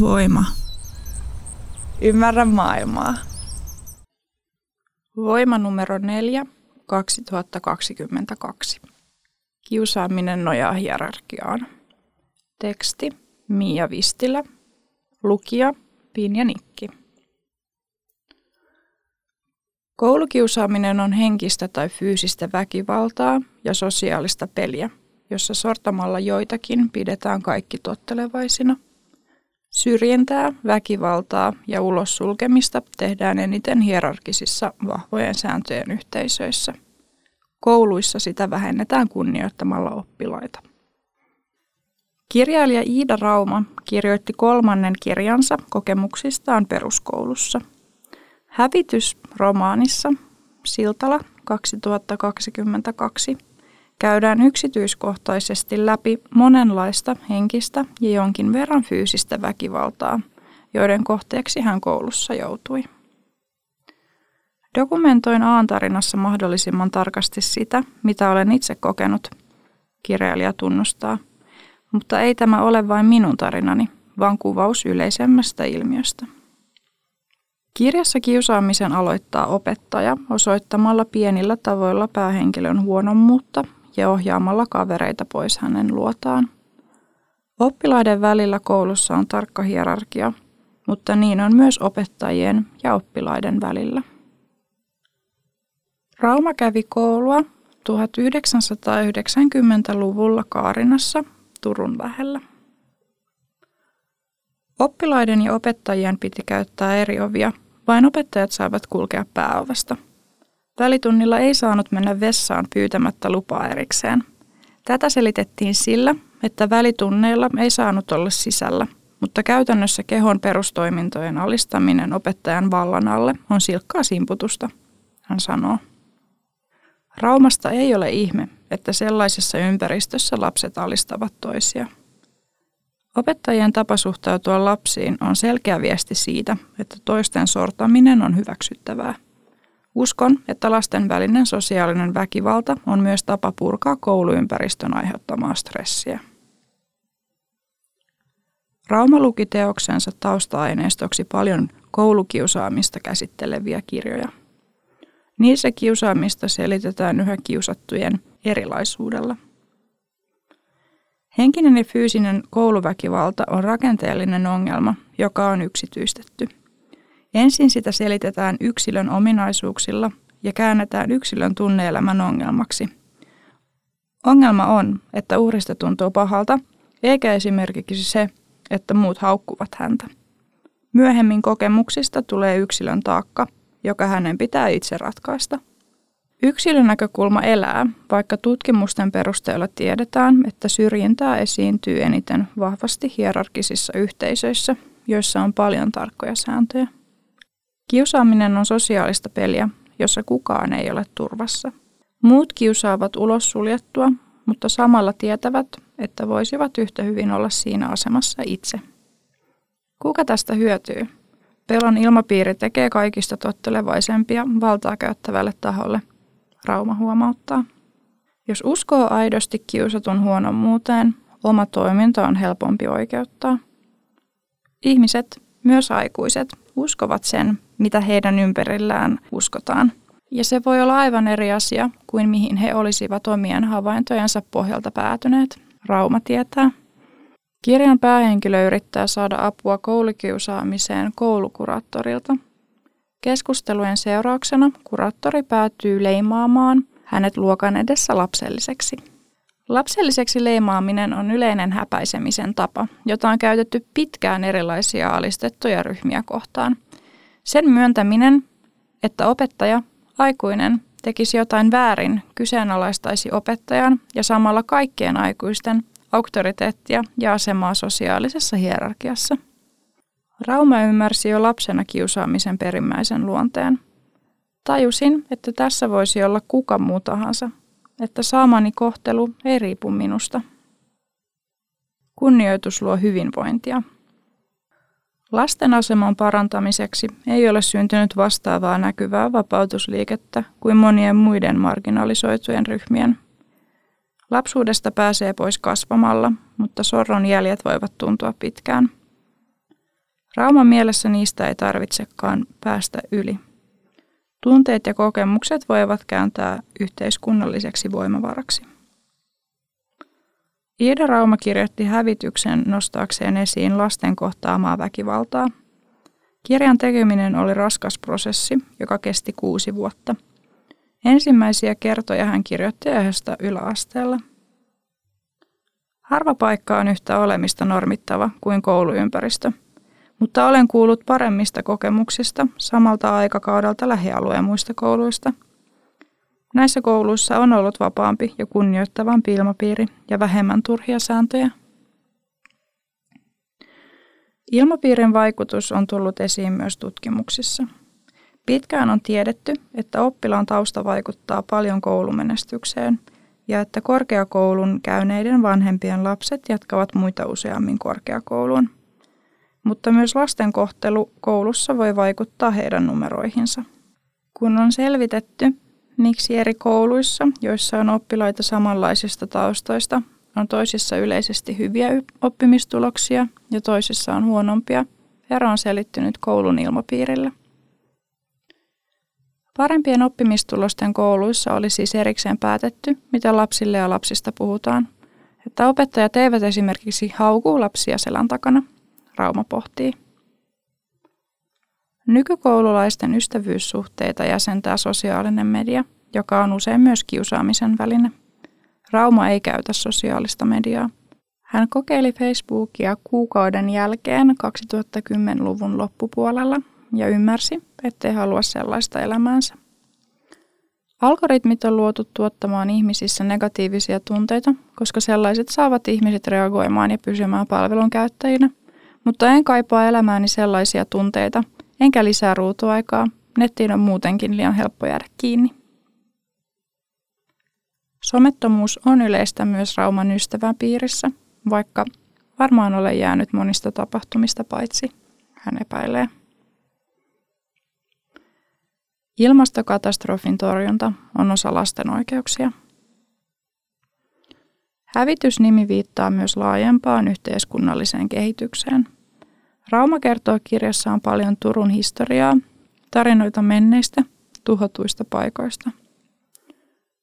Voima. Ymmärrä maailmaa. Voima numero 4, 2022. Kiusaaminen nojaa hierarkiaan. Teksti Miia Vistilä. Lukija Pinja Nikki. Koulukiusaaminen on henkistä tai fyysistä väkivaltaa ja sosiaalista peliä, jossa sortamalla joitakin pidetään kaikki tottelevaisina. Syrjintää, väkivaltaa ja ulossulkemista tehdään eniten hierarkisissa vahvojen sääntöjen yhteisöissä. Kouluissa sitä vähennetään kunnioittamalla oppilaita. Kirjailija Iida Rauma kirjoitti 3. kirjansa kokemuksistaan peruskoulussa. Hävitys-romaanissa Siltala 2022 käydään yksityiskohtaisesti läpi monenlaista henkistä ja jonkin verran fyysistä väkivaltaa, joiden kohteeksi hän koulussa joutui. Dokumentoin Aan-tarinassa mahdollisimman tarkasti sitä, mitä olen itse kokenut, kirjailija tunnustaa, mutta ei tämä ole vain minun tarinani, vaan kuvaus yleisemmästä ilmiöstä. Kirjassa kiusaamisen aloittaa opettaja osoittamalla pienillä tavoilla päähenkilön huonommuutta ja ohjaamalla kavereita pois hänen luotaan. Oppilaiden välillä koulussa on tarkka hierarkia, mutta niin on myös opettajien ja oppilaiden välillä. Rauma kävi koulua 1990-luvulla Kaarinassa, Turun lähellä. Oppilaiden ja opettajien piti käyttää eri ovia, vain opettajat saivat kulkea pääovasta. Välitunnilla ei saanut mennä vessaan pyytämättä lupaa erikseen. Tätä selitettiin sillä, että välitunneilla ei saanut olla sisällä, mutta käytännössä kehon perustoimintojen alistaminen opettajan vallan alle on silkkaa simputusta, hän sanoo. Raumasta ei ole ihme, että sellaisessa ympäristössä lapset alistavat toisia. Opettajien tapa suhtautua lapsiin on selkeä viesti siitä, että toisten sortaminen on hyväksyttävää. Uskon, että lasten välinen sosiaalinen väkivalta on myös tapa purkaa kouluympäristön aiheuttamaa stressiä. Rauma luki teoksensa tausta-aineistoksi paljon koulukiusaamista käsitteleviä kirjoja. Niissä kiusaamista selitetään yhä kiusattujen erilaisuudella. Henkinen ja fyysinen kouluväkivalta on rakenteellinen ongelma, joka on yksityistetty. Ensin sitä selitetään yksilön ominaisuuksilla ja käännetään yksilön tunne-elämän ongelmaksi. Ongelma on, että uhrista tuntuu pahalta, eikä esimerkiksi se, että muut haukkuvat häntä. Myöhemmin kokemuksista tulee yksilön taakka, joka hänen pitää itse ratkaista. Yksilön näkökulma elää, vaikka tutkimusten perusteella tiedetään, että syrjintää esiintyy eniten vahvasti hierarkisissa yhteisöissä, joissa on paljon tarkkoja sääntöjä. Kiusaaminen on sosiaalista peliä, jossa kukaan ei ole turvassa. Muut kiusaavat ulos suljettua, mutta samalla tietävät, että voisivat yhtä hyvin olla siinä asemassa itse. Kuka tästä hyötyy? Pelon ilmapiiri tekee kaikista tottelevaisempia valtaa käyttävälle taholle, Rauma huomauttaa. Jos uskoo aidosti kiusatun huonommuuteen, oma toiminta on helpompi oikeuttaa. Ihmiset, myös aikuiset, uskovat sen, mitä heidän ympärillään uskotaan. Ja se voi olla aivan eri asia kuin mihin he olisivat omien havaintojensa pohjalta päätyneet, Rauma tietää. Kirjan päähenkilö yrittää saada apua koulukiusaamiseen koulukuraattorilta. Keskustelujen seurauksena kuraattori päätyy leimaamaan hänet luokan edessä lapselliseksi. Lapselliseksi leimaaminen on yleinen häpäisemisen tapa, jota on käytetty pitkään erilaisia alistettuja ryhmiä kohtaan. Sen myöntäminen, että opettaja, aikuinen, tekisi jotain väärin, kyseenalaistaisi opettajan ja samalla kaikkien aikuisten, auktoriteettia ja asemaa sosiaalisessa hierarkiassa. Rauma ymmärsi jo lapsena kiusaamisen perimmäisen luonteen. Tajusin, että tässä voisi olla kuka muu tahansa, että saamani kohtelu ei riipu minusta. Kunnioitus luo hyvinvointia. Lasten aseman parantamiseksi ei ole syntynyt vastaavaa näkyvää vapautusliikettä kuin monien muiden marginalisoitujen ryhmien. Lapsuudesta pääsee pois kasvamalla, mutta sorron jäljet voivat tuntua pitkään. Rauman mielessä niistä ei tarvitsekaan päästä yli. Tunteet ja kokemukset voivat kääntää yhteiskunnalliseksi voimavaraksi. Iida Rauma kirjoitti hävityksen nostaakseen esiin lasten kohtaamaa väkivaltaa. Kirjan tekeminen oli raskas prosessi, joka kesti 6 vuotta. Ensimmäisiä kertoja hän kirjoitti aiheesta yläasteella. Harva paikka on yhtä olemista normittava kuin kouluympäristö, mutta olen kuullut paremmista kokemuksista samalta aikakaudelta lähialueen muista kouluista. Näissä kouluissa on ollut vapaampi ja kunnioittavampi ilmapiiri ja vähemmän turhia sääntöjä. Ilmapiirin vaikutus on tullut esiin myös tutkimuksissa. Pitkään on tiedetty, että oppilaan tausta vaikuttaa paljon koulumenestykseen ja että korkeakoulun käyneiden vanhempien lapset jatkavat muita useammin korkeakouluun. Mutta myös lasten kohtelu koulussa voi vaikuttaa heidän numeroihinsa. Kun on selvitetty, miksi eri kouluissa, joissa on oppilaita samanlaisista taustoista, on toisissa yleisesti hyviä oppimistuloksia ja toisissa on huonompia, ero on selittynyt koulun ilmapiirillä. Parempien oppimistulosten kouluissa oli siis erikseen päätetty, mitä lapsille ja lapsista puhutaan, että opettajat eivät esimerkiksi hauku lapsia selän takana, Rauma pohtii. Nykykoululaisten ystävyyssuhteita jäsentää sosiaalinen media, joka on usein myös kiusaamisen väline. Rauma ei käytä sosiaalista mediaa. Hän kokeili Facebookia kuukauden jälkeen 2010-luvun loppupuolella ja ymmärsi, ettei halua sellaista elämäänsä. Algoritmit on luotu tuottamaan ihmisissä negatiivisia tunteita, koska sellaiset saavat ihmiset reagoimaan ja pysymään palvelun käyttäjinä, mutta en kaipaa elämääni sellaisia tunteita, enkä lisää ruutuaikaa. Nettiin on muutenkin liian helppo jäädä kiinni. Somettomuus on yleistä myös Rauman ystäväpiirissä, vaikka varmaan olen jäänyt monista tapahtumista paitsi, hän epäilee. Ilmastokatastrofin torjunta on osa lasten oikeuksia. Hävitysnimi viittaa myös laajempaan yhteiskunnalliseen kehitykseen. Rauma kertoo kirjassaan paljon Turun historiaa, tarinoita menneistä, tuhotuista paikoista.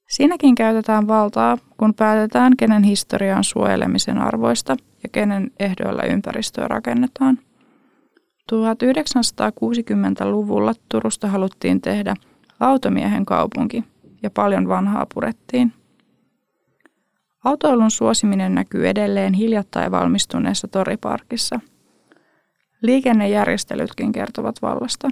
Siinäkin käytetään valtaa, kun päätetään, kenen historia on suojelemisen arvoista ja kenen ehdoilla ympäristöä rakennetaan. 1960-luvulla Turusta haluttiin tehdä automiehen kaupunki ja paljon vanhaa purettiin. Autoilun suosiminen näkyy edelleen hiljattain valmistuneessa Toriparkissa. Liikennejärjestelytkin kertovat vallasta.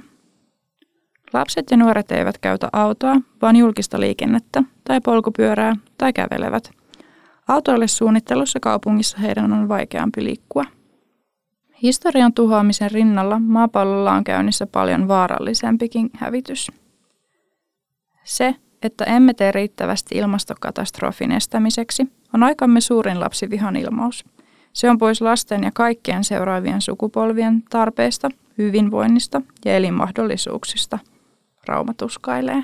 Lapset ja nuoret eivät käytä autoa, vaan julkista liikennettä tai polkupyörää tai kävelevät. Autoille suunnittelussa kaupungissa heidän on vaikeampi liikkua. Historian tuhoamisen rinnalla maapallolla on käynnissä paljon vaarallisempikin hävitys. Se, että emme tee riittävästi ilmastokatastrofin estämiseksi, on aikamme suurin lapsivihan ilmaus. Se on pois lasten ja kaikkien seuraavien sukupolvien tarpeista, hyvinvoinnista ja elinmahdollisuuksista. Rauma tuskailee.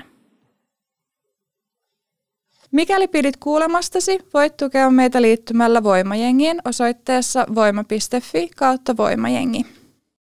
Mikäli pidit kuulemastasi, voit tukea meitä liittymällä Voimajengiin osoitteessa voima.fi/voimajengi.